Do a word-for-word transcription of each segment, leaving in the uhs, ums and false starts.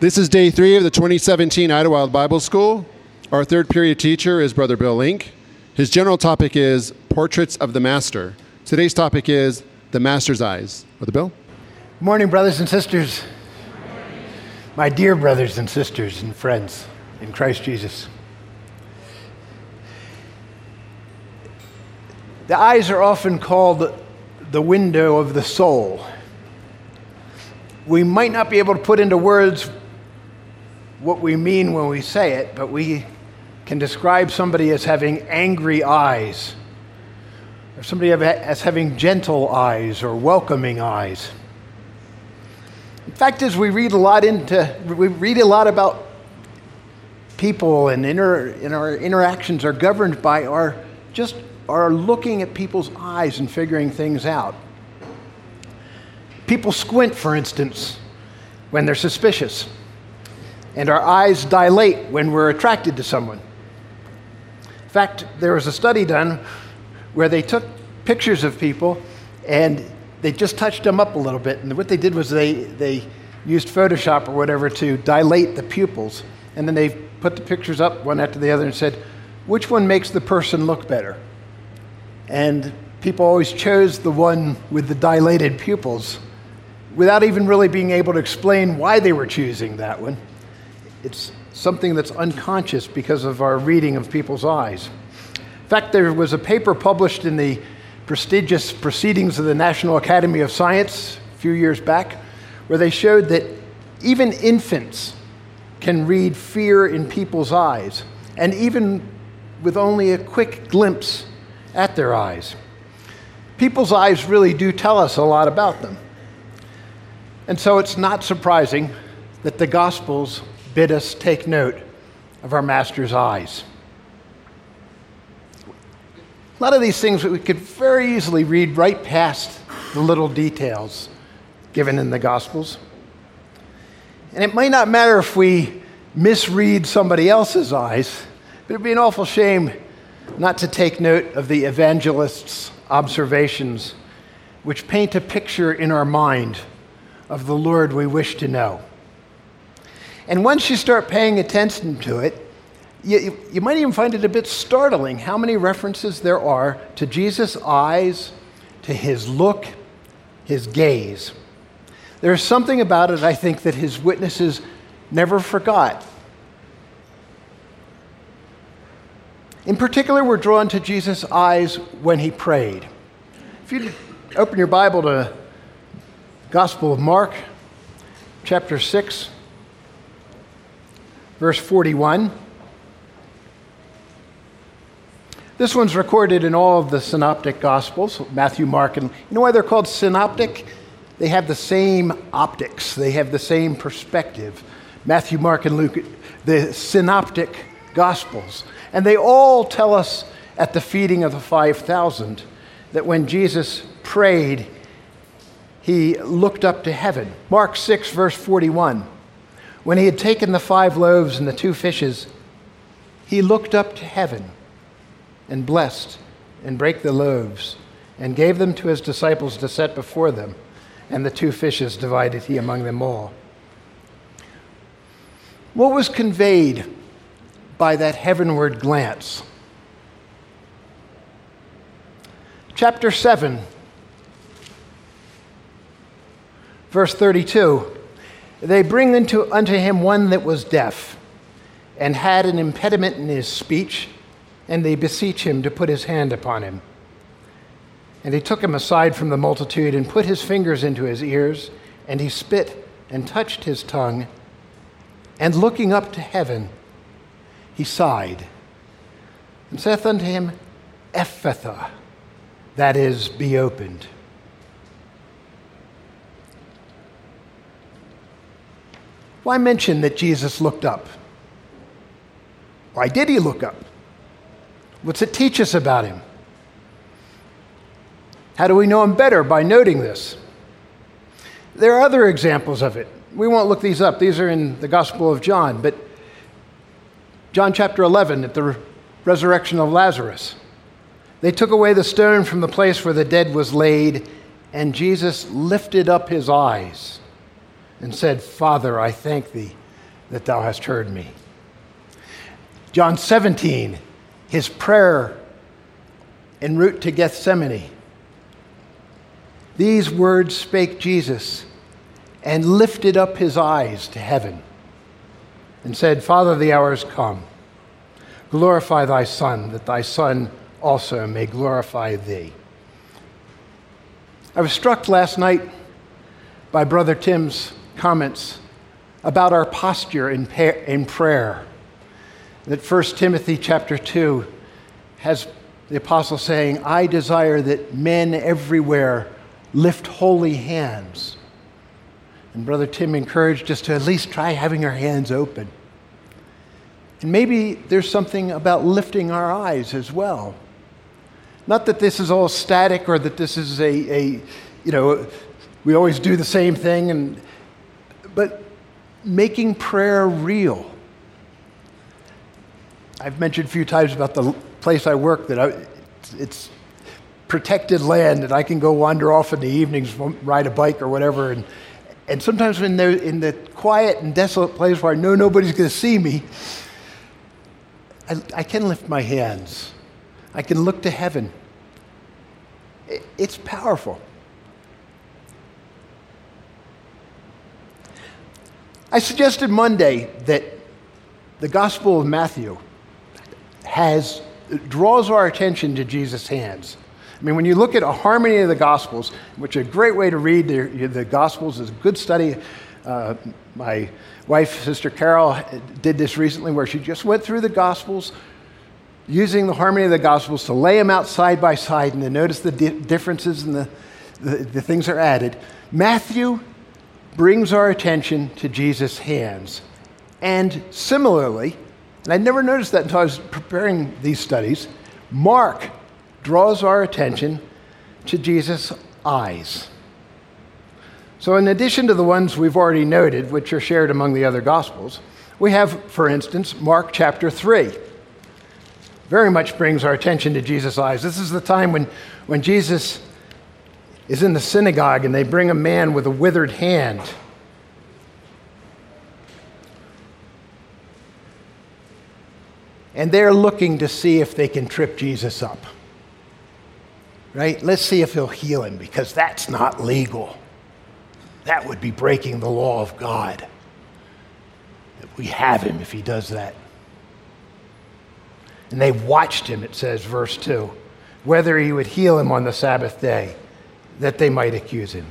This is day three of the twenty seventeen Idyllwild Bible School. Our third period teacher is Brother Bill Link. His general topic is Portraits of the Master. Today's topic is The Master's Eyes. Brother Bill? Good morning, brothers and sisters. My dear brothers and sisters and friends in Christ Jesus. The eyes are often called the window of the soul. We might not be able to put into words what we mean when we say it, but we can describe somebody as having angry eyes, or somebody as having gentle eyes or welcoming eyes. The fact is, we read a lot into we read a lot about people, and inter, and our interactions are governed by our just our looking at people's eyes and figuring things out. People squint, for instance, when they're suspicious. And our eyes dilate when we're attracted to someone. In fact, there was a study done where they took pictures of people and they just touched them up a little bit. And what they did was they, they used Photoshop or whatever to dilate the pupils. And then they put the pictures up one after the other and said, which one makes the person look better? And people always chose the one with the dilated pupils without even really being able to explain why they were choosing that one. It's something that's unconscious because of our reading of people's eyes. In fact, there was a paper published in the prestigious Proceedings of the National Academy of Sciences a few years back, where they showed that even infants can read fear in people's eyes, and even with only a quick glimpse at their eyes. People's eyes really do tell us a lot about them. And so it's not surprising that the Gospels bid us take note of our Master's eyes. A lot of these things we could very easily read right past the little details given in the Gospels. And it might not matter if we misread somebody else's eyes, but it'd be an awful shame not to take note of the evangelist's observations, which paint a picture in our mind of the Lord we wish to know. And once you start paying attention to it, you, you might even find it a bit startling how many references there are to Jesus' eyes, to his look, his gaze. There's something about it, I think, that his witnesses never forgot. In particular, we're drawn to Jesus' eyes when he prayed. If you open your Bible to Gospel of Mark, chapter six, verse forty-one. This one's recorded in all of the Synoptic Gospels, Matthew, Mark, and you know why they're called synoptic? They have the same optics. They have the same perspective. Matthew, Mark, and Luke, the Synoptic Gospels. And they all tell us at the feeding of the five thousand that when Jesus prayed, he looked up to heaven. Mark six, verse forty-one. When he had taken the five loaves and the two fishes, he looked up to heaven and blessed and brake the loaves and gave them to his disciples to set before them. And the two fishes divided he among them all. What was conveyed by that heavenward glance? Chapter seven, verse thirty-two. They bring unto, unto him one that was deaf and had an impediment in his speech, and they beseech him to put his hand upon him. And he took him aside from the multitude and put his fingers into his ears, and he spit and touched his tongue. And looking up to heaven, he sighed and saith unto him, Ephphatha, that is, be opened. Why mention that Jesus looked up? Why did he look up? What's it teach us about him? How do we know him better by noting this? There are other examples of it. We won't look these up. These are in the Gospel of John, but John chapter eleven, at the resurrection of Lazarus, they took away the stone from the place where the dead was laid, and Jesus lifted up his eyes and said, Father, I thank thee that thou hast heard me. John seventeen, his prayer en route to Gethsemane. These words spake Jesus, and lifted up his eyes to heaven, and said, Father, the hour is come. Glorify thy Son, that thy Son also may glorify thee. I was struck last night by Brother Tim's comments about our posture in in prayer. That First Timothy chapter two has the apostle saying, I desire that men everywhere lift holy hands. And Brother Tim encouraged us to at least try having our hands open. And maybe there's something about lifting our eyes as well. Not that this is all static or that this is a, a you know, we always do the same thing, and but making prayer real. I've mentioned a few times about the place I work that I, it's protected land and I can go wander off in the evenings, ride a bike or whatever, and And sometimes when they're in the quiet and desolate place where I know nobody's going to see me, I, I can lift my hands. I can look to heaven. It, it's powerful. I suggested Monday that the Gospel of Matthew has draws our attention to Jesus' hands. I mean, when you look at a harmony of the Gospels, which is a great way to read the, the Gospels, is a good study. Uh, my wife, Sister Carol, did this recently where she just went through the Gospels, using the harmony of the Gospels to lay them out side by side and to notice the di- differences and the, the, the things are added. Matthew brings our attention to Jesus' hands. And similarly, and I never noticed that until I was preparing these studies, Mark draws our attention to Jesus' eyes. So in addition to the ones we've already noted, which are shared among the other Gospels, we have, for instance, Mark chapter three. Very much brings our attention to Jesus' eyes. This is the time when, when Jesus is in the synagogue and they bring a man with a withered hand. And they're looking to see if they can trip Jesus up. Right? Let's see if he'll heal him, because that's not legal. That would be breaking the law of God. We have him if he does that. And they watched him, it says, verse two, whether he would heal him on the Sabbath day, that they might accuse him.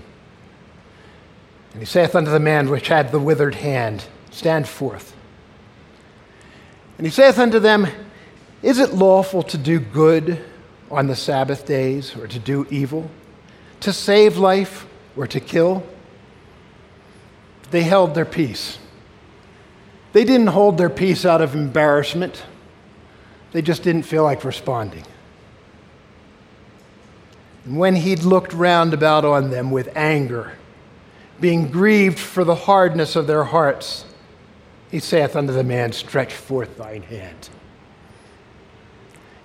And he saith unto the man which had the withered hand, stand forth. And he saith unto them, is it lawful to do good on the Sabbath days, or to do evil, to save life, or to kill? They held their peace. They didn't hold their peace out of embarrassment. They just didn't feel like responding. And when he'd looked round about on them with anger, being grieved for the hardness of their hearts, he saith unto the man, stretch forth thine hand.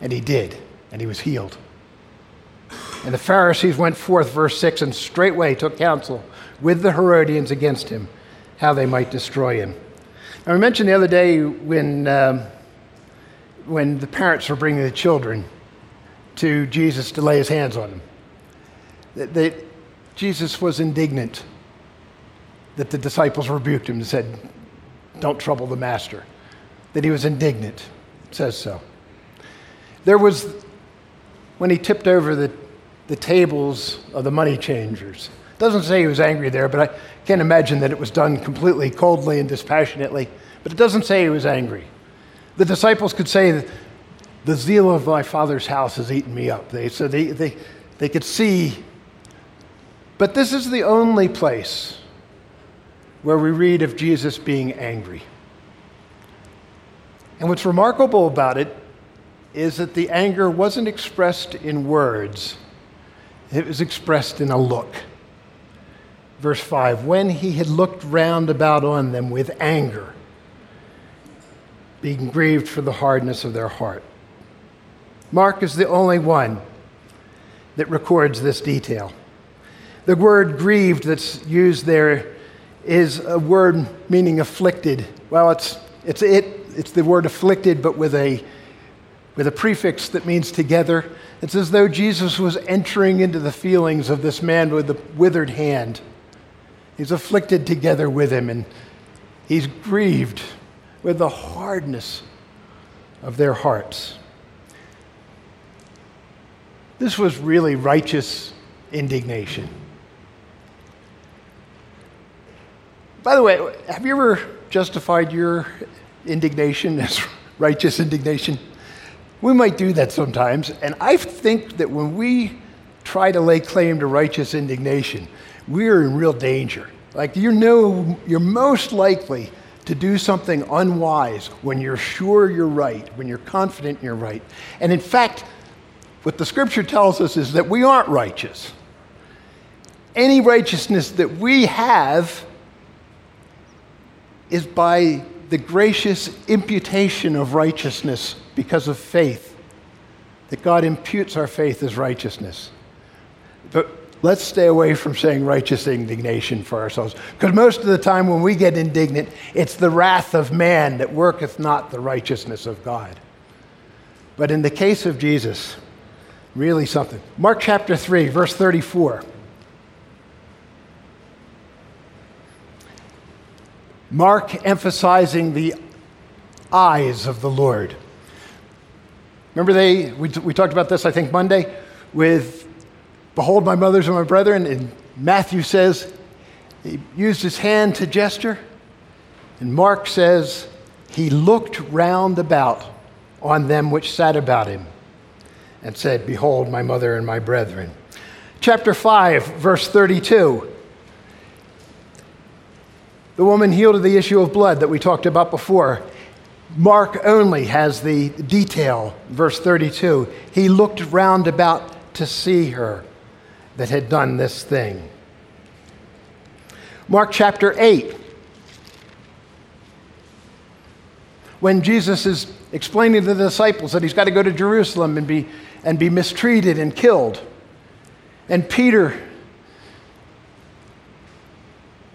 And he did. And he was healed. And the Pharisees went forth, verse six, and straightway took counsel with the Herodians against him, how they might destroy him. Now, I mentioned the other day when, um, when the parents were bringing the children to Jesus to lay his hands on them, that, that Jesus was indignant that the disciples rebuked him and said, don't trouble the master. That he was indignant. It says so. There was... when he tipped over the, the tables of the money changers. It doesn't say he was angry there, but I can't imagine that it was done completely coldly and dispassionately. But it doesn't say he was angry. The disciples could say, the zeal of thy father's house has eaten me up. They, so they, they, they could see. But this is the only place where we read of Jesus being angry. And what's remarkable about it is that the anger wasn't expressed in words. It was expressed in a look. Verse five, when he had looked round about on them with anger, being grieved for the hardness of their heart. Mark is the only one that records this detail. The word grieved that's used there is a word meaning afflicted. Well, it's it's it it's the word afflicted, but with a with a prefix that means together. It's as though Jesus was entering into the feelings of this man with the withered hand. He's afflicted together with him, and he's grieved with the hardness of their hearts. This was really righteous indignation. By the way, have you ever justified your indignation as righteous indignation? We might do that sometimes, and I think that when we try to lay claim to righteous indignation, we're in real danger. Like, you know, you're most likely to do something unwise when you're sure you're right, when you're confident you're right. And in fact, what the scripture tells us is that we aren't righteous. Any righteousness that we have is by the gracious imputation of righteousness because of faith, that God imputes our faith as righteousness. But let's stay away from saying righteous indignation for ourselves, because most of the time when we get indignant, it's the wrath of man that worketh not the righteousness of God. But in the case of Jesus, really something. Mark chapter three, verse thirty-four. Mark emphasizing the eyes of the Lord. Remember, they we, we talked about this, I think, Monday, with behold my mothers and my brethren, and Matthew says he used his hand to gesture, and Mark says he looked round about on them which sat about him and said, behold my mother and my brethren. Chapter five, verse thirty-two, the woman healed of the issue of blood that we talked about before. Mark only has the detail, verse thirty-two. He looked round about to see her that had done this thing. Mark chapter eight. When Jesus is explaining to the disciples that he's got to go to Jerusalem and be and be mistreated and killed. And Peter,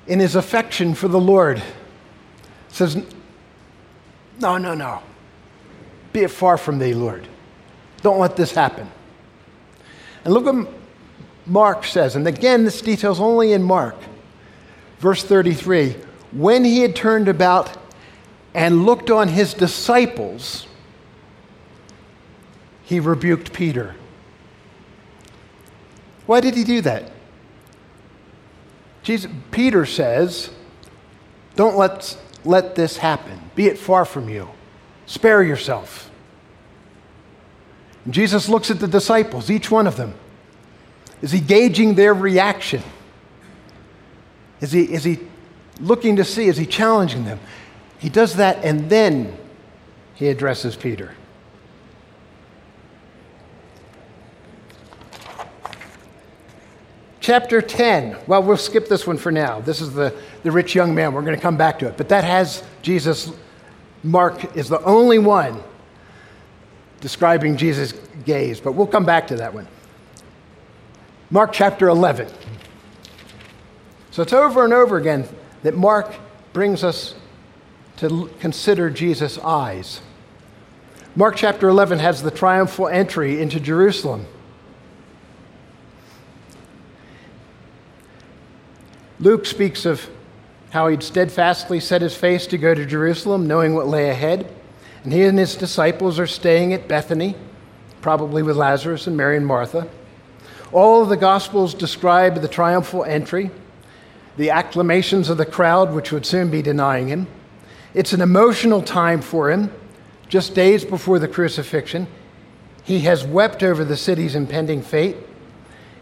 in his affection for the Lord, says, No, no, no. Be it far from thee, Lord. Don't let this happen. And look what Mark says. And again, this detail's only in Mark. Verse thirty-three, when he had turned about and looked on his disciples, he rebuked Peter. Why did he do that? Jesus, Peter says, don't let Let this happen. Be it far from you. Spare yourself. And Jesus looks at the disciples, each one of them. Is he gauging their reaction? Is he, is he looking to see? Is he challenging them? He does that, and then he addresses Peter. Chapter ten, well, we'll skip this one for now. This is the, the rich young man. We're going to come back to it. But that has Jesus, Mark is the only one describing Jesus' gaze. But we'll come back to that one. Mark chapter eleven. So it's over and over again that Mark brings us to consider Jesus' eyes. Mark chapter eleven has the triumphal entry into Jerusalem. Luke speaks of how he'd steadfastly set his face to go to Jerusalem, knowing what lay ahead. And he and his disciples are staying at Bethany, probably with Lazarus and Mary and Martha. All of the Gospels describe the triumphal entry, the acclamations of the crowd, which would soon be denying him. It's an emotional time for him. Just days before the crucifixion, he has wept over the city's impending fate.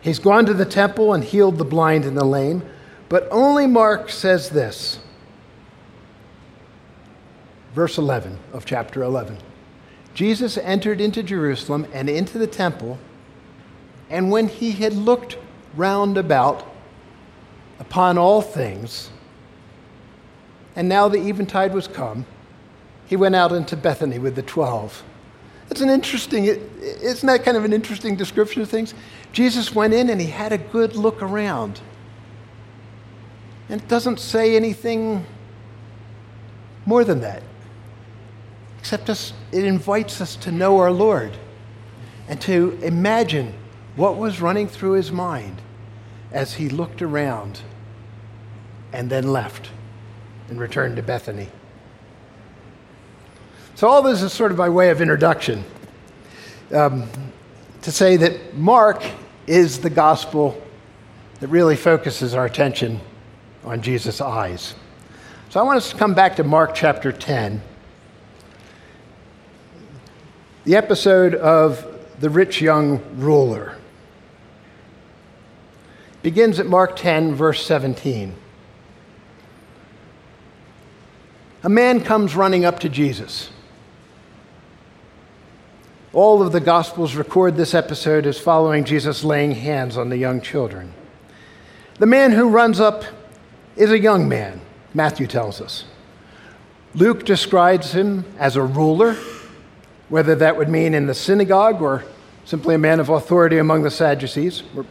He's gone to the temple and healed the blind and the lame. But only Mark says this, verse eleven of chapter eleven. Jesus entered into Jerusalem and into the temple, and when he had looked round about upon all things, and now the eventide was come, he went out into Bethany with the twelve. It's an interesting, isn't that kind of an interesting description of things? Jesus went in and he had a good look around. And it doesn't say anything more than that, except us, it invites us to know our Lord and to imagine what was running through his mind as he looked around and then left and returned to Bethany. So all this is sort of by way of introduction um, to say that Mark is the gospel that really focuses our attention on Jesus' eyes. So I want us to come back to Mark chapter ten, the episode of the rich young ruler. It begins at Mark ten, verse seventeen. A man comes running up to Jesus. All of the Gospels record this episode as following Jesus laying hands on the young children. The man who runs up is a young man, Matthew tells us. Luke describes him as a ruler, whether that would mean in the synagogue or simply a man of authority among the Sadducees, or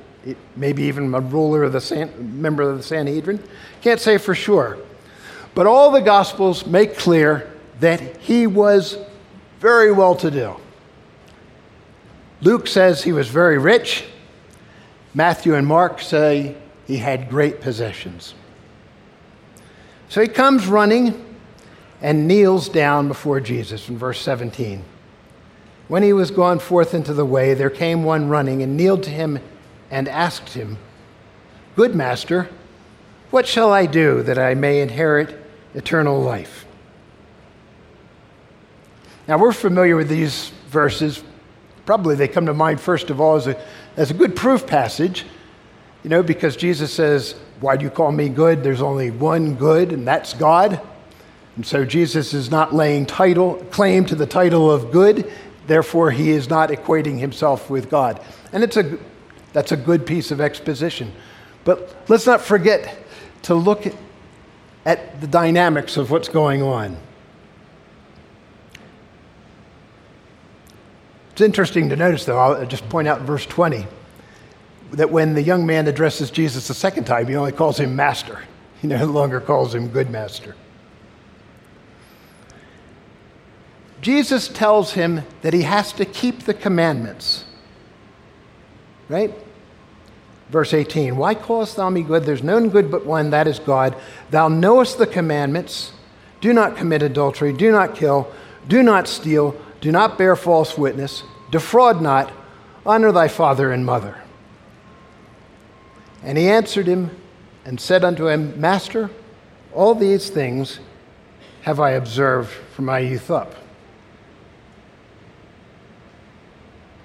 maybe even a ruler of the San- member of the Sanhedrin. Can't say for sure. But all the Gospels make clear that he was very well-to-do. Luke says he was very rich. Matthew and Mark say he had great possessions. So he comes running and kneels down before Jesus in verse seventeen. When he was gone forth into the way, there came one running and kneeled to him and asked him, "Good master, what shall I do that I may inherit eternal life?" Now we're familiar with these verses. Probably they come to mind first of all as a, as a good proof passage, you know, because Jesus says, "Why do you call me good? There's only one good, and that's God." And so Jesus is not laying title, claim to the title of good. Therefore, he is not equating himself with God. And it's a, that's a good piece of exposition. But let's not forget to look at, at the dynamics of what's going on. It's interesting to notice, though, I'll just point out in verse twenty, that when the young man addresses Jesus the second time, he only calls him master. He no longer calls him good master. Jesus tells him that he has to keep the commandments, right? Verse eighteen, "Why callest thou me good? There's none good but one, that is God. Thou knowest the commandments. Do not commit adultery. Do not kill. Do not steal. Do not bear false witness. Defraud not. Honor thy father and mother." And he answered him and said unto him, "Master, all these things have I observed from my youth up."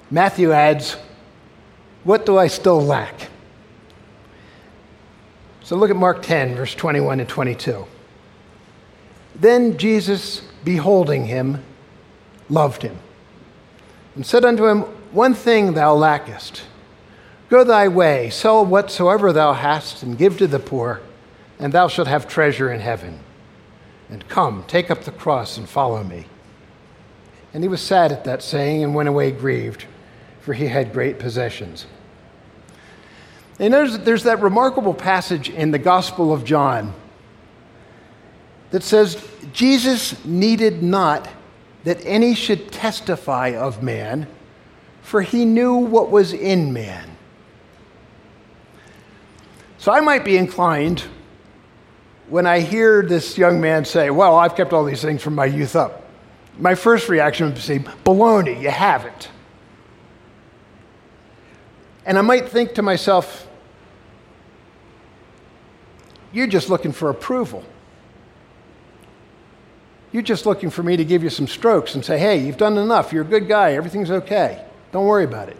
Matthew adds, "What do I still lack?" So look at Mark ten, verse twenty-one and twenty-two. "Then Jesus, beholding him, loved him, and said unto him, One thing thou lackest. Go thy way, sell whatsoever thou hast, and give to the poor, and thou shalt have treasure in heaven. And come, take up the cross, and follow me. And he was sad at that saying, and went away grieved, for he had great possessions." And there's, there's that remarkable passage in the Gospel of John that says, Jesus needed not that any should testify of man, for he knew what was in man. So I might be inclined, when I hear this young man say, "Well, I've kept all these things from my youth up," my first reaction would be, "Baloney, you haven't." And I might think to myself, "You're just looking for approval. You're just looking for me to give you some strokes and say, 'Hey, you've done enough. You're a good guy. Everything's okay. Don't worry about it.'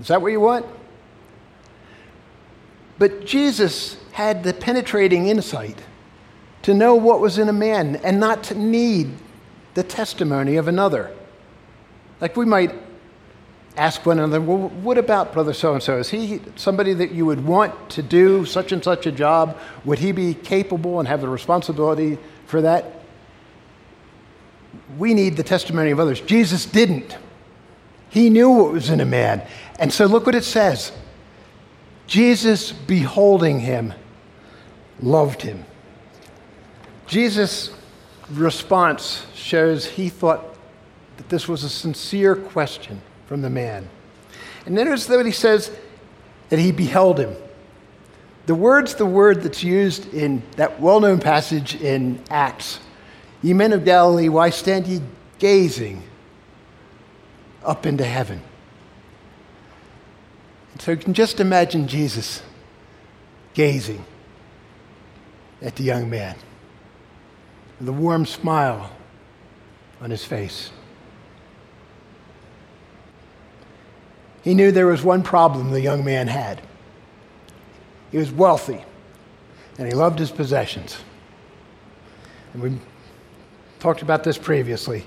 Is that what you want?" But Jesus had the penetrating insight to know what was in a man and not to need the testimony of another. Like we might ask one another, "Well, what about brother so-and-so? Is he somebody that you would want to do such and such a job? Would he be capable and have the responsibility for that?" We need the testimony of others. Jesus didn't. He knew what was in a man. And so look what it says. Jesus, beholding him, loved him. Jesus' response shows he thought that this was a sincere question from the man. And notice that he says that he beheld him. The word's the word that's used in that well-known passage in Acts. Ye men of Galilee, why stand ye gazing up into heaven? And so you can just imagine Jesus gazing at the young man, with a warm smile on his face. He knew there was one problem the young man had. He was wealthy, and he loved his possessions. And we talked about this previously,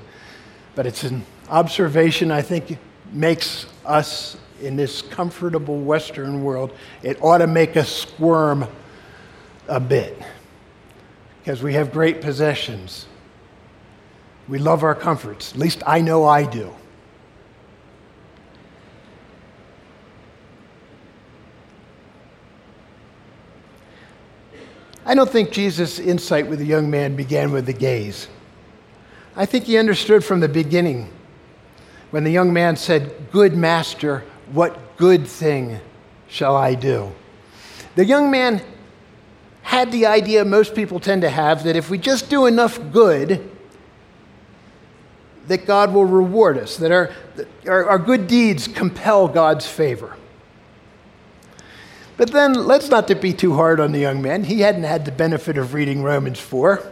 but it's an observation I think makes us in this comfortable Western world, it ought to make us squirm a bit, because we have great possessions. We love our comforts. At least I know I do. I don't think Jesus' insight with the young man began with the gaze. I think he understood from the beginning when the young man said, "Good master, what good thing shall I do?" The young man had the idea most people tend to have that if we just do enough good, that God will reward us, that our, that our, our good deeds compel God's favor. But then, let's not be too hard on the young man. He hadn't had the benefit of reading Romans four.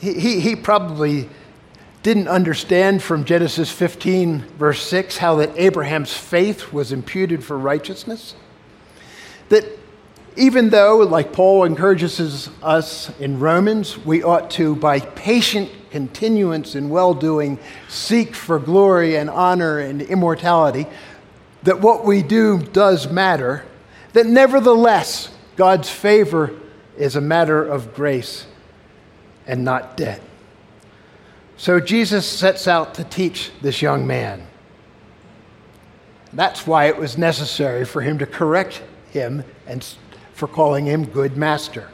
He, he, he probably didn't understand from Genesis fifteen, verse six, how that Abraham's faith was imputed for righteousness. That even though, like Paul encourages us in Romans, we ought to, by patient continuance in well-doing, seek for glory and honor and immortality, that what we do does matter, that nevertheless, God's favor is a matter of grace and not debt. So Jesus sets out to teach this young man. That's why it was necessary for him to correct him and for calling him good master.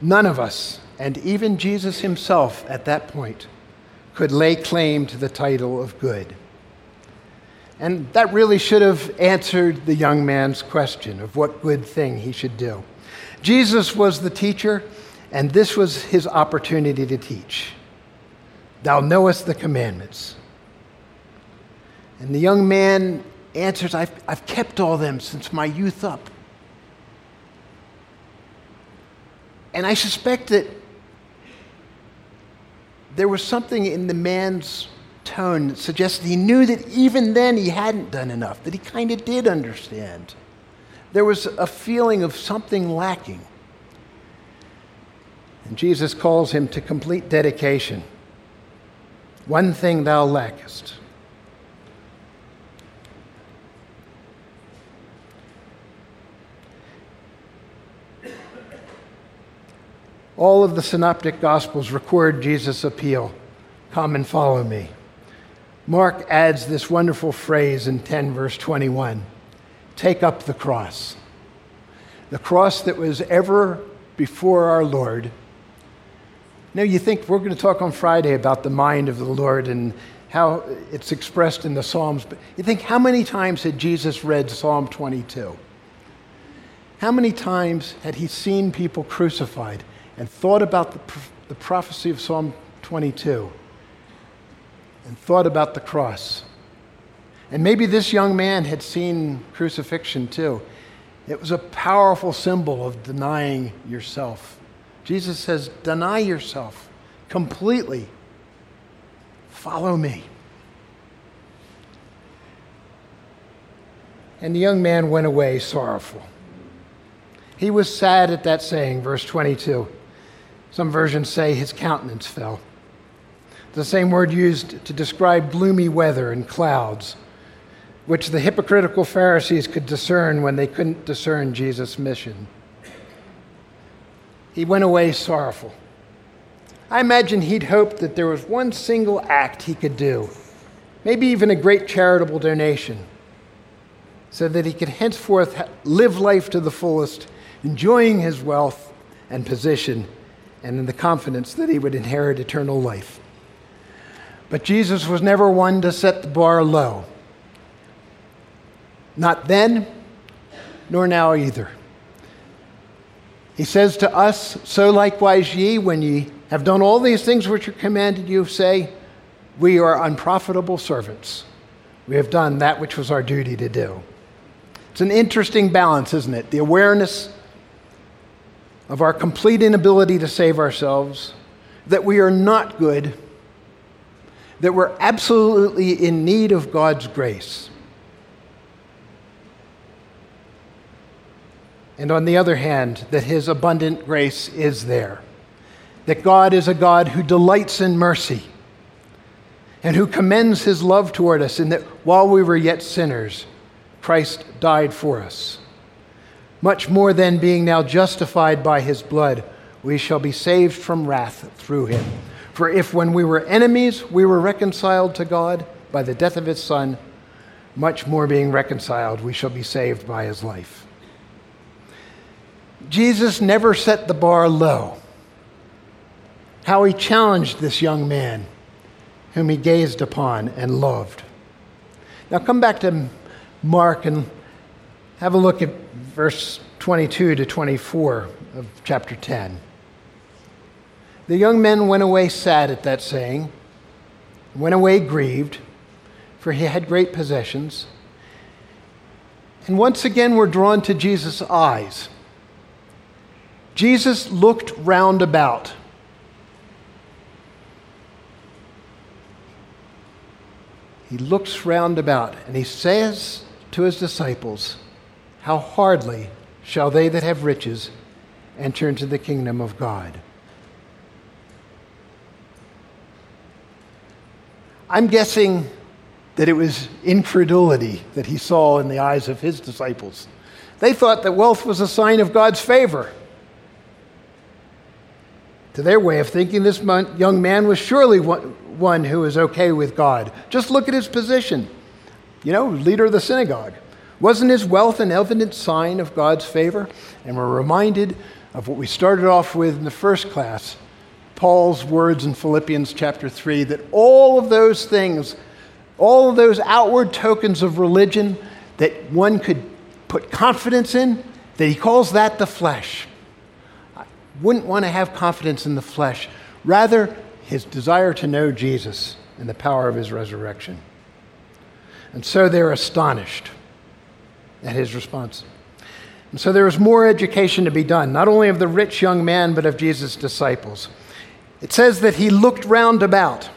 None of us, and even Jesus himself at that point, could lay claim to the title of good. And that really should have answered the young man's question of what good thing he should do. Jesus was the teacher, and this was his opportunity to teach. Thou knowest the commandments. And the young man answers, I've, I've kept all them since my youth up. And I suspect that there was something in the man's tone that suggested he knew that even then he hadn't done enough, that he kind of did understand. There was a feeling of something lacking. And Jesus calls him to complete dedication. One thing thou lackest. All of the Synoptic Gospels record Jesus' appeal, "Come and follow me." Mark adds this wonderful phrase in ten, verse twenty-one, take up the cross. The cross that was ever before our Lord. Now you think, we're going to talk on Friday about the mind of the Lord and how it's expressed in the Psalms, but you think, how many times had Jesus read Psalm twenty-two? How many times had he seen people crucified and thought about the, the prophecy of Psalm twenty-two? And thought about the cross. And maybe this young man had seen crucifixion too. It was a powerful symbol of denying yourself. Jesus says, deny yourself completely. Follow me. And the young man went away sorrowful. He was sad at that saying, verse twenty-two. Some versions say his countenance fell. The same word used to describe gloomy weather and clouds, which the hypocritical Pharisees could discern when they couldn't discern Jesus' mission. He went away sorrowful. I imagine he'd hoped that there was one single act he could do, maybe even a great charitable donation, so that he could henceforth live life to the fullest enjoying his wealth and position, and in the confidence that he would inherit eternal life. But Jesus was never one to set the bar low. Not then, nor now either. He says to us, "So likewise ye, when ye have done all these things which are commanded you, say, we are unprofitable servants. We have done that which was our duty to do." It's an interesting balance, isn't it? The awareness of our complete inability to save ourselves, that we are not good, that we're absolutely in need of God's grace. And on the other hand, that his abundant grace is there, that God is a God who delights in mercy and who commends his love toward us, in that while we were yet sinners, Christ died for us. Much more than being now justified by his blood, we shall be saved from wrath through him. For if when we were enemies, we were reconciled to God by the death of his Son, much more being reconciled, we shall be saved by his life. Jesus never set the bar low. How he challenged this young man whom he gazed upon and loved. Now come back to Mark and have a look at verse twenty-two to twenty-four of chapter ten. The young men went away sad at that saying, went away grieved, for he had great possessions, and once again were drawn to Jesus' eyes. Jesus looked round about. He looks round about, and he says to his disciples, "How hardly shall they that have riches enter into the kingdom of God?" I'm guessing that it was incredulity that he saw in the eyes of his disciples. They thought that wealth was a sign of God's favor. To their way of thinking, this young man was surely one who is okay with God. Just look at his position. You know, leader of the synagogue. Wasn't his wealth an evident sign of God's favor? And we're reminded of what we started off with in the first class, Paul's words in Philippians chapter three, that all of those things, all of those outward tokens of religion that one could put confidence in, that he calls that the flesh. Wouldn't want to have confidence in the flesh, rather his desire to know Jesus and the power of his resurrection. And so they're astonished at his response. And so there is more education to be done, not only of the rich young man, but of Jesus' disciples. It says that he looked round about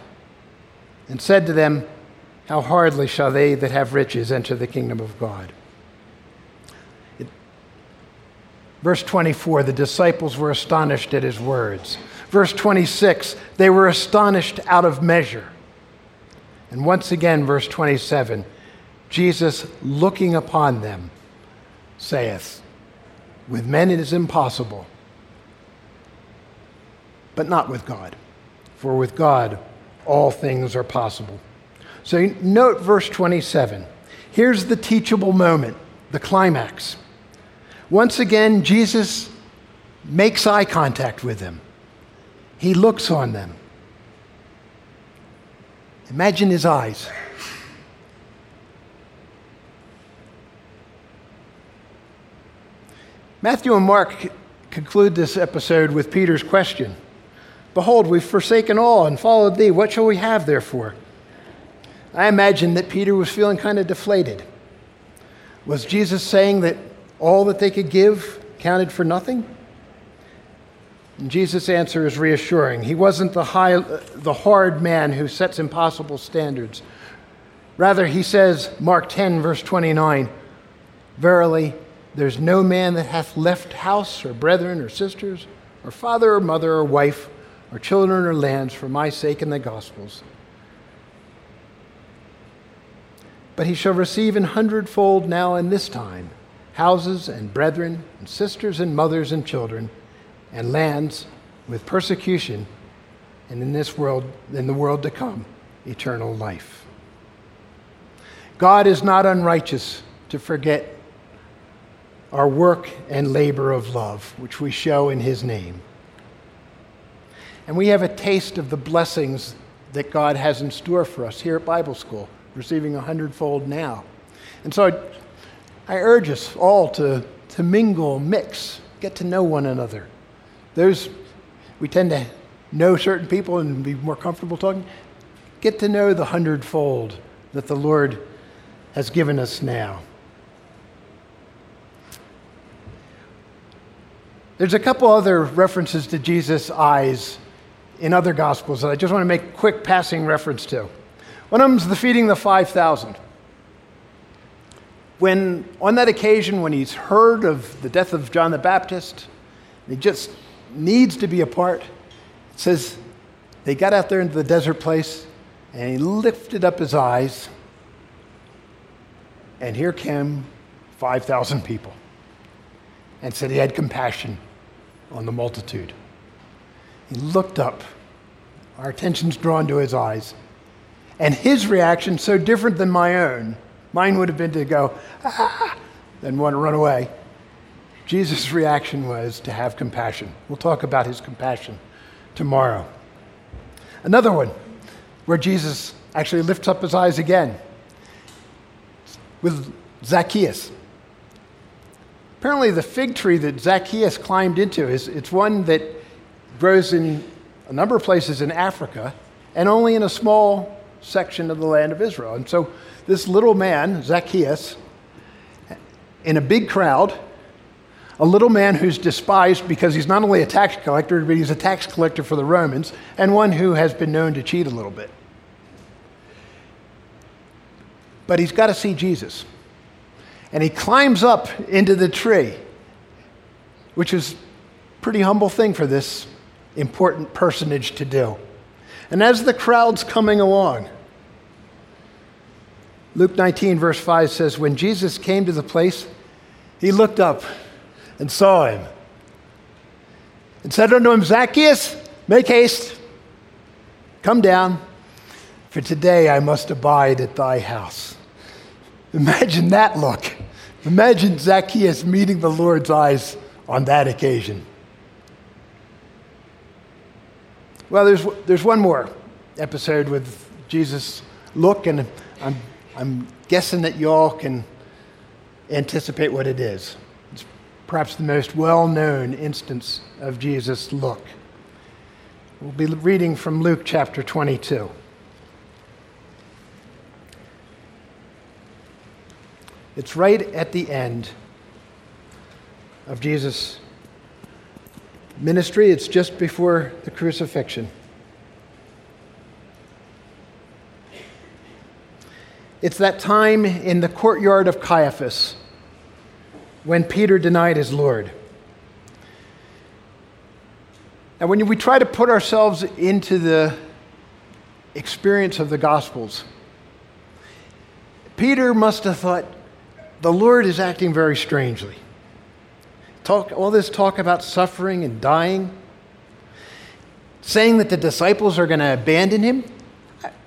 and said to them, "How hardly shall they that have riches enter the kingdom of God?" Verse twenty-four, the disciples were astonished at his words. Verse twenty-six, they were astonished out of measure. And once again, verse twenty-seven, Jesus, looking upon them, saith, "With men it is impossible, but not with God. For with God all things are possible." So note verse twenty-seven. Here's the teachable moment, the climax. Once again, Jesus makes eye contact with them. He looks on them. Imagine his eyes. Matthew and Mark conclude this episode with Peter's question. "Behold, we've forsaken all and followed thee. What shall we have, therefore?" I imagine that Peter was feeling kind of deflated. Was Jesus saying that all that they could give counted for nothing? And Jesus' answer is reassuring. He wasn't the high, the hard man who sets impossible standards. Rather, he says, Mark ten, verse twenty-nine, "Verily, there's no man that hath left house or brethren or sisters or father or mother or wife or children or lands for my sake and the gospel's. But he shall receive an hundredfold now in this time, houses and brethren and sisters and mothers and children and lands, with persecution, and in this world, in the world to come, eternal life." God is not unrighteous to forget our work and labor of love, which we show in his name. And we have a taste of the blessings that God has in store for us here at Bible School, receiving a hundredfold now. And so I, I urge us all to, to mingle, mix, get to know one another. Those, we tend to know certain people and be more comfortable talking. Get to know the hundredfold that the Lord has given us now. There's a couple other references to Jesus' eyes in other Gospels that I just want to make quick passing reference to. One of them is the feeding the five thousand. When, on that occasion, when he's heard of the death of John the Baptist, he just needs to be a part. It says they got out there into the desert place, and he lifted up his eyes, and here came five thousand people, and said he had compassion on the multitude. He looked up, our attention's drawn to his eyes, and his reaction, so different than my own, mine would have been to go, ah, then want to run away. Jesus' reaction was to have compassion. We'll talk about his compassion tomorrow. Another one, where Jesus actually lifts up his eyes again, with Zacchaeus. Apparently the fig tree that Zacchaeus climbed into, is it's one that grows in a number of places in Africa and only in a small section of the land of Israel. And so this little man, Zacchaeus, in a big crowd, a little man who's despised because he's not only a tax collector, but he's a tax collector for the Romans, and one who has been known to cheat a little bit. But he's got to see Jesus. And he climbs up into the tree, which is a pretty humble thing for this important personage to do. And as the crowd's coming along, Luke nineteen, verse five says, when Jesus came to the place, he looked up and saw him and said unto him, Zacchaeus, make haste, come down, for today I must abide at thy house. Imagine that look. Imagine Zacchaeus meeting the Lord's eyes on that occasion. Well, there's there's one more episode with Jesus' look, and I'm I'm guessing that y'all can anticipate what it is. It's perhaps the most well-known instance of Jesus' look. We'll be reading from Luke chapter twenty-two. It's right at the end of Jesus' ministry. It's just before the crucifixion. It's that time in the courtyard of Caiaphas when Peter denied his Lord. Now, when we try to put ourselves into the experience of the Gospels, Peter must have thought, the Lord is acting very strangely. Talk, all this talk about suffering and dying, saying that the disciples are going to abandon him.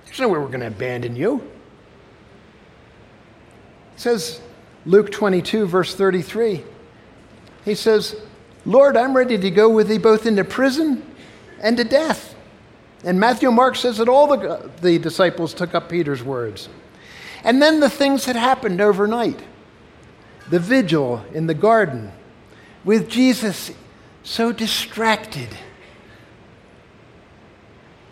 There's no way we're going to abandon you. It says, Luke twenty-two, verse thirty-three, he says, Lord, I'm ready to go with thee both into prison and to death. And Matthew and Mark says that all the, the disciples took up Peter's words. And then the things that happened overnight. The vigil in the garden, with Jesus so distracted,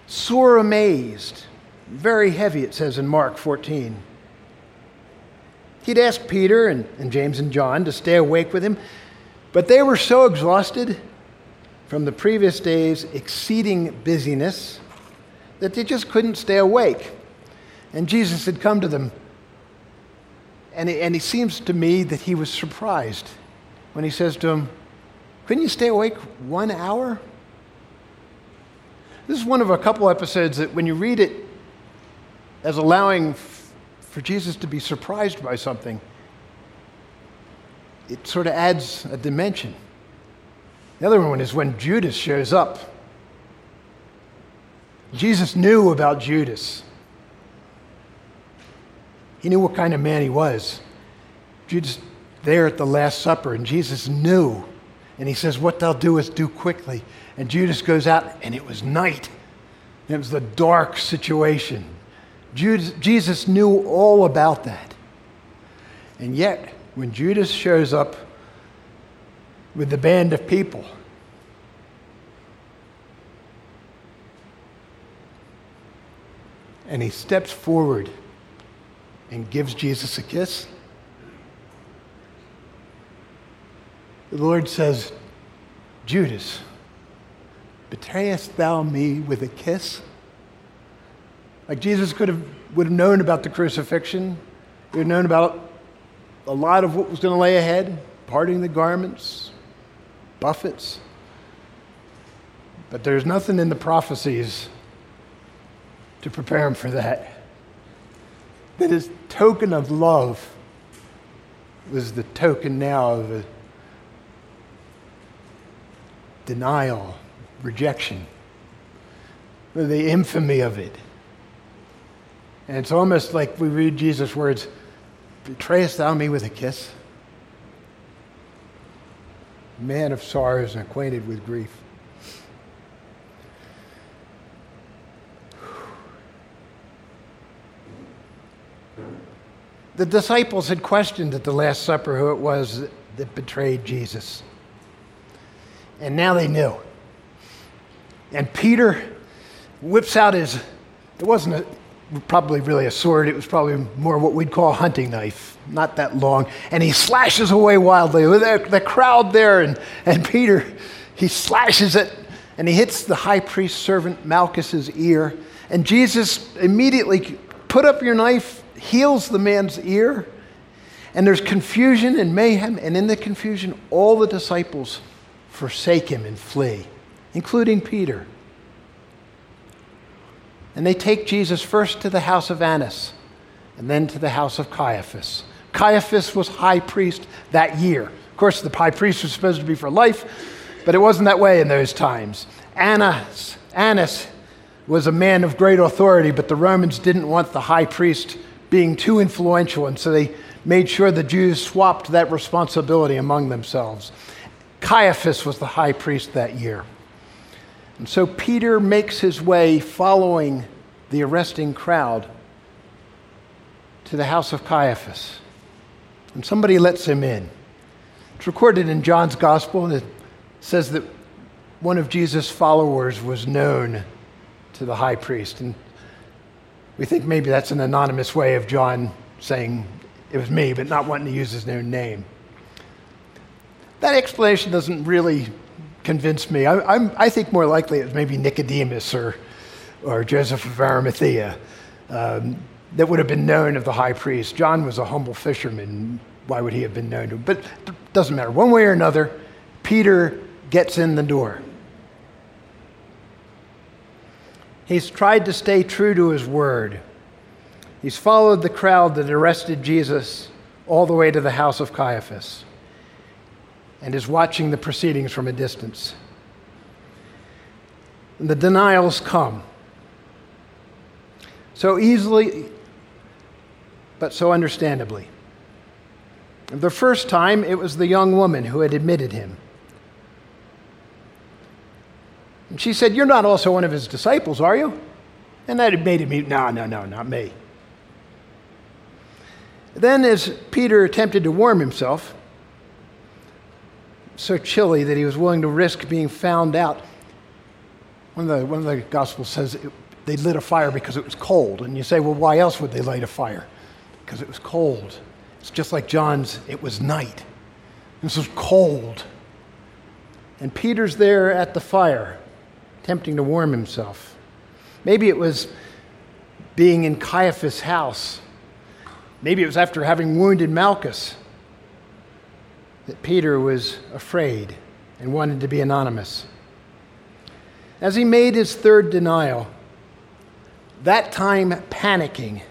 sore amazed, very heavy, it says in Mark fourteen. He'd asked Peter and, and James and John to stay awake with him, but they were so exhausted from the previous day's exceeding busyness that they just couldn't stay awake. And Jesus had come to them, and it, and it seems to me that he was surprised when he says to him, couldn't you stay awake one hour? This is one of a couple episodes that when you read it as allowing f- for Jesus to be surprised by something, it sort of adds a dimension. The other one is when Judas shows up. Jesus knew about Judas. He knew what kind of man he was. Judas there at the Last Supper, and Jesus knew, and he says, what they'll do is do quickly. And Judas goes out, and it was night. It was the dark situation. Judas, Jesus knew all about that. And yet, when Judas shows up with the band of people, and he steps forward and gives Jesus a kiss, the Lord says, Judas, betrayest thou me with a kiss? Like Jesus could have would have known about the crucifixion. He would have known about a lot of what was going to lay ahead, parting the garments, buffets. But there's nothing in the prophecies to prepare him for that. That his token of love was the token now of a denial, rejection, the infamy of it. And it's almost like we read Jesus' words, betrayest thou me with a kiss? Man of sorrows and acquainted with grief. The disciples had questioned at the Last Supper who it was that betrayed Jesus. And now they knew. And Peter whips out his, it wasn't a, probably really a sword, it was probably more what we'd call a hunting knife, not that long, and he slashes away wildly. The, the crowd there, and, and Peter, he slashes it, and he hits the high priest's servant Malchus's ear, and Jesus immediately, put up your knife, heals the man's ear, and there's confusion and mayhem, and in the confusion, all the disciples forsake him and flee, including Peter. And they take Jesus first to the house of Annas and then to the house of Caiaphas. Caiaphas was high priest that year. Of course, the high priest was supposed to be for life, but it wasn't that way in those times. Annas, Annas was a man of great authority, but the Romans didn't want the high priest being too influential, and so they made sure the Jews swapped that responsibility among themselves. Caiaphas was the high priest that year. And so Peter makes his way following the arresting crowd to the house of Caiaphas. And somebody lets him in. It's recorded in John's Gospel, and it says that one of Jesus' followers was known to the high priest. And we think maybe that's an anonymous way of John saying it was me, but not wanting to use his own name. That explanation doesn't really convince me. I, I'm, I think more likely it was maybe Nicodemus or, or Joseph of Arimathea um, that would have been known of the high priest. John was a humble fisherman. Why would he have been known to him? But it doesn't matter. One way or another, Peter gets in the door. He's tried to stay true to his word. He's followed the crowd that arrested Jesus all the way to the house of Caiaphas, and is watching the proceedings from a distance. And the denials come. So easily, but so understandably. The first time, it was the young woman who had admitted him. And she said, you're not also one of his disciples, are you? And that made him, no, no, no, not me. Then as Peter attempted to warm himself, so chilly that he was willing to risk being found out. One of the, one of the Gospels says it, they lit a fire because it was cold. And you say, well, why else would they light a fire? Because it was cold. It's just like John's, it was night. This was cold. And Peter's there at the fire, attempting to warm himself. Maybe it was being in Caiaphas' house. Maybe it was after having wounded Malchus that Peter was afraid and wanted to be anonymous. As he made his third denial, that time panicking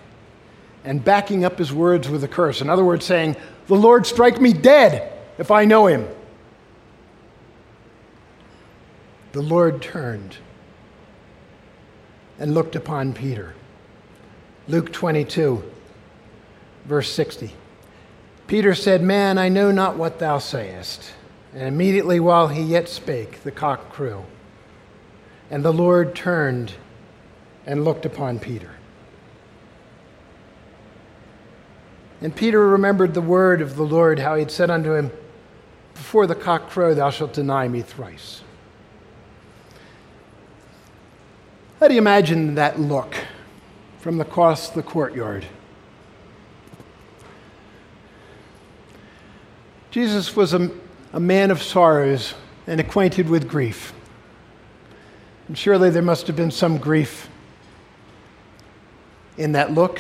and backing up his words with a curse. In other words, saying, the Lord strike me dead if I know him. The Lord turned and looked upon Peter. Luke twenty-two, verse sixty. Peter said, Man, I know not what thou sayest. And immediately while he yet spake, the cock crew. And the Lord turned and looked upon Peter. And Peter remembered the word of the Lord, how he had said unto him, Before the cock crow, thou shalt deny me thrice. How do you imagine that look from across the courtyard? Jesus was a, a man of sorrows and acquainted with grief. And surely there must have been some grief in that look.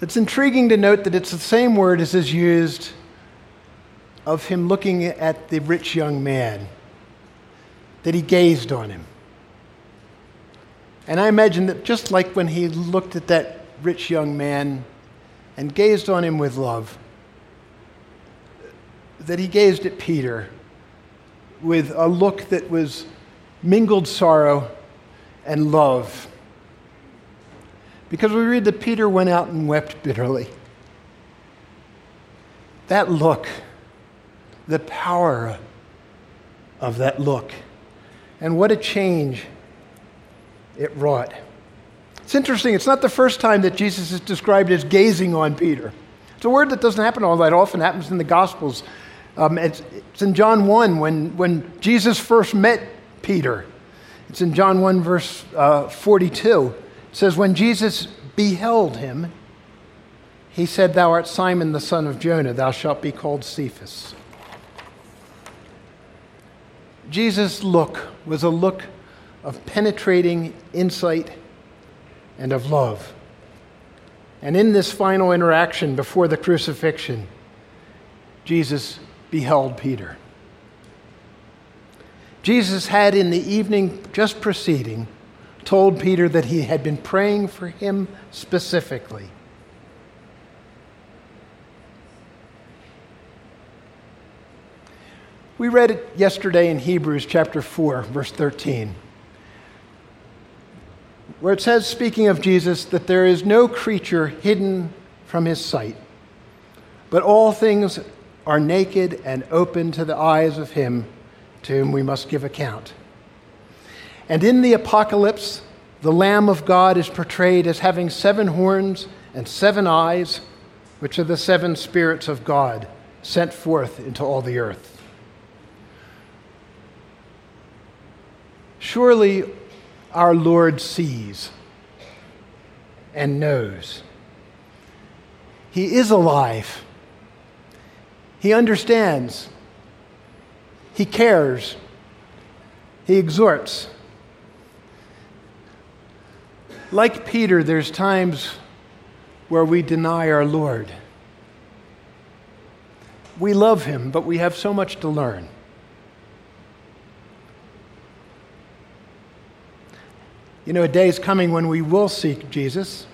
It's intriguing to note that it's the same word as is used of him looking at the rich young man, that he gazed on him. And I imagine that just like when he looked at that rich young man and gazed on him with love, that he gazed at Peter with a look that was mingled sorrow and love. Because we read that Peter went out and wept bitterly. That look, the power of that look, and what a change it wrought. It's interesting, it's not the first time that Jesus is described as gazing on Peter. It's a word that doesn't happen all that often, it happens in the Gospels. Um, it's, it's in John one when, when Jesus first met Peter. It's in John one verse uh, forty-two. It says, when Jesus beheld him, he said, Thou art Simon the son of Jonah, thou shalt be called Cephas. Jesus' look was a look of penetrating insight and of love. And in this final interaction before the crucifixion, Jesus beheld Peter. Jesus had in the evening just preceding told Peter that he had been praying for him specifically. We read it yesterday in Hebrews chapter four, verse thirteen, where it says, speaking of Jesus, that there is no creature hidden from his sight, but all things are naked and open to the eyes of him to whom we must give account. And in the apocalypse, the Lamb of God is portrayed as having seven horns and seven eyes, which are the seven spirits of God sent forth into all the earth. Surely our Lord sees and knows. He is alive. He understands. He cares. He exhorts. Like Peter, there's times where we deny our Lord. We love him, but we have so much to learn. You know, a day is coming when we will seek Jesus,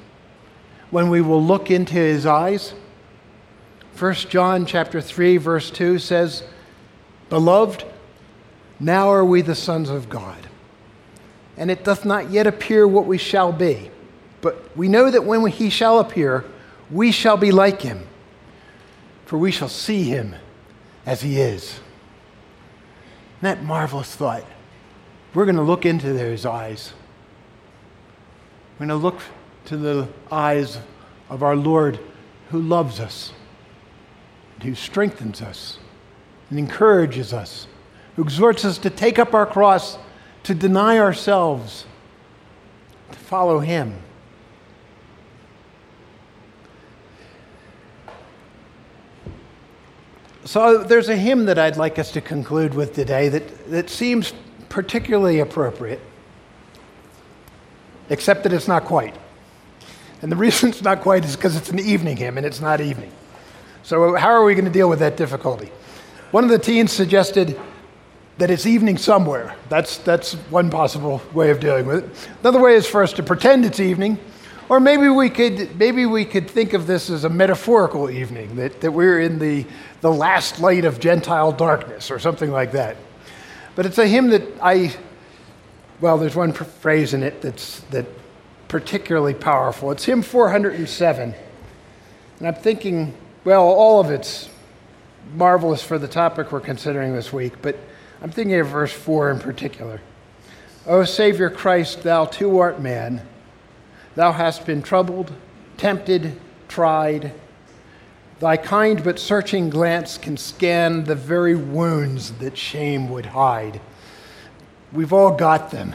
when we will look into his eyes. First John chapter three, verse two says, Beloved, now are we the sons of God. And it doth not yet appear what we shall be. But we know that when he shall appear, we shall be like him, for we shall see him as he is. Isn't that marvelous thought? We're going to look into those eyes. We're going to look to the eyes of our Lord who loves us, who strengthens us, and encourages us, who exhorts us to take up our cross, to deny ourselves, to follow him. So there's a hymn that I'd like us to conclude with today that, that seems particularly appropriate, except that it's not quite. And the reason it's not quite is because it's an evening hymn and it's not evening. So how are we going to deal with that difficulty? One of the teens suggested that it's evening somewhere. That's that's one possible way of dealing with it. Another way is for us to pretend it's evening, or maybe we could maybe we could think of this as a metaphorical evening, that, that we're in the, the last light of Gentile darkness or something like that. But it's a hymn that I, well, there's one phrase in it that's that particularly powerful. It's hymn four hundred seven, and I'm thinking Well, all of it's marvelous for the topic we're considering this week, but I'm thinking of verse four in particular. O Savior Christ, thou too art man. Thou hast been troubled, tempted, tried. Thy kind but searching glance can scan the very wounds that shame would hide. We've all got them.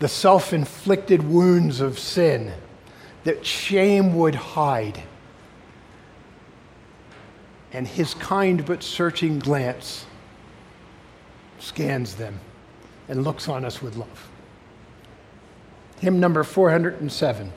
The self-inflicted wounds of sin that shame would hide. And his kind but searching glance scans them and looks on us with love. Hymn number four hundred seven.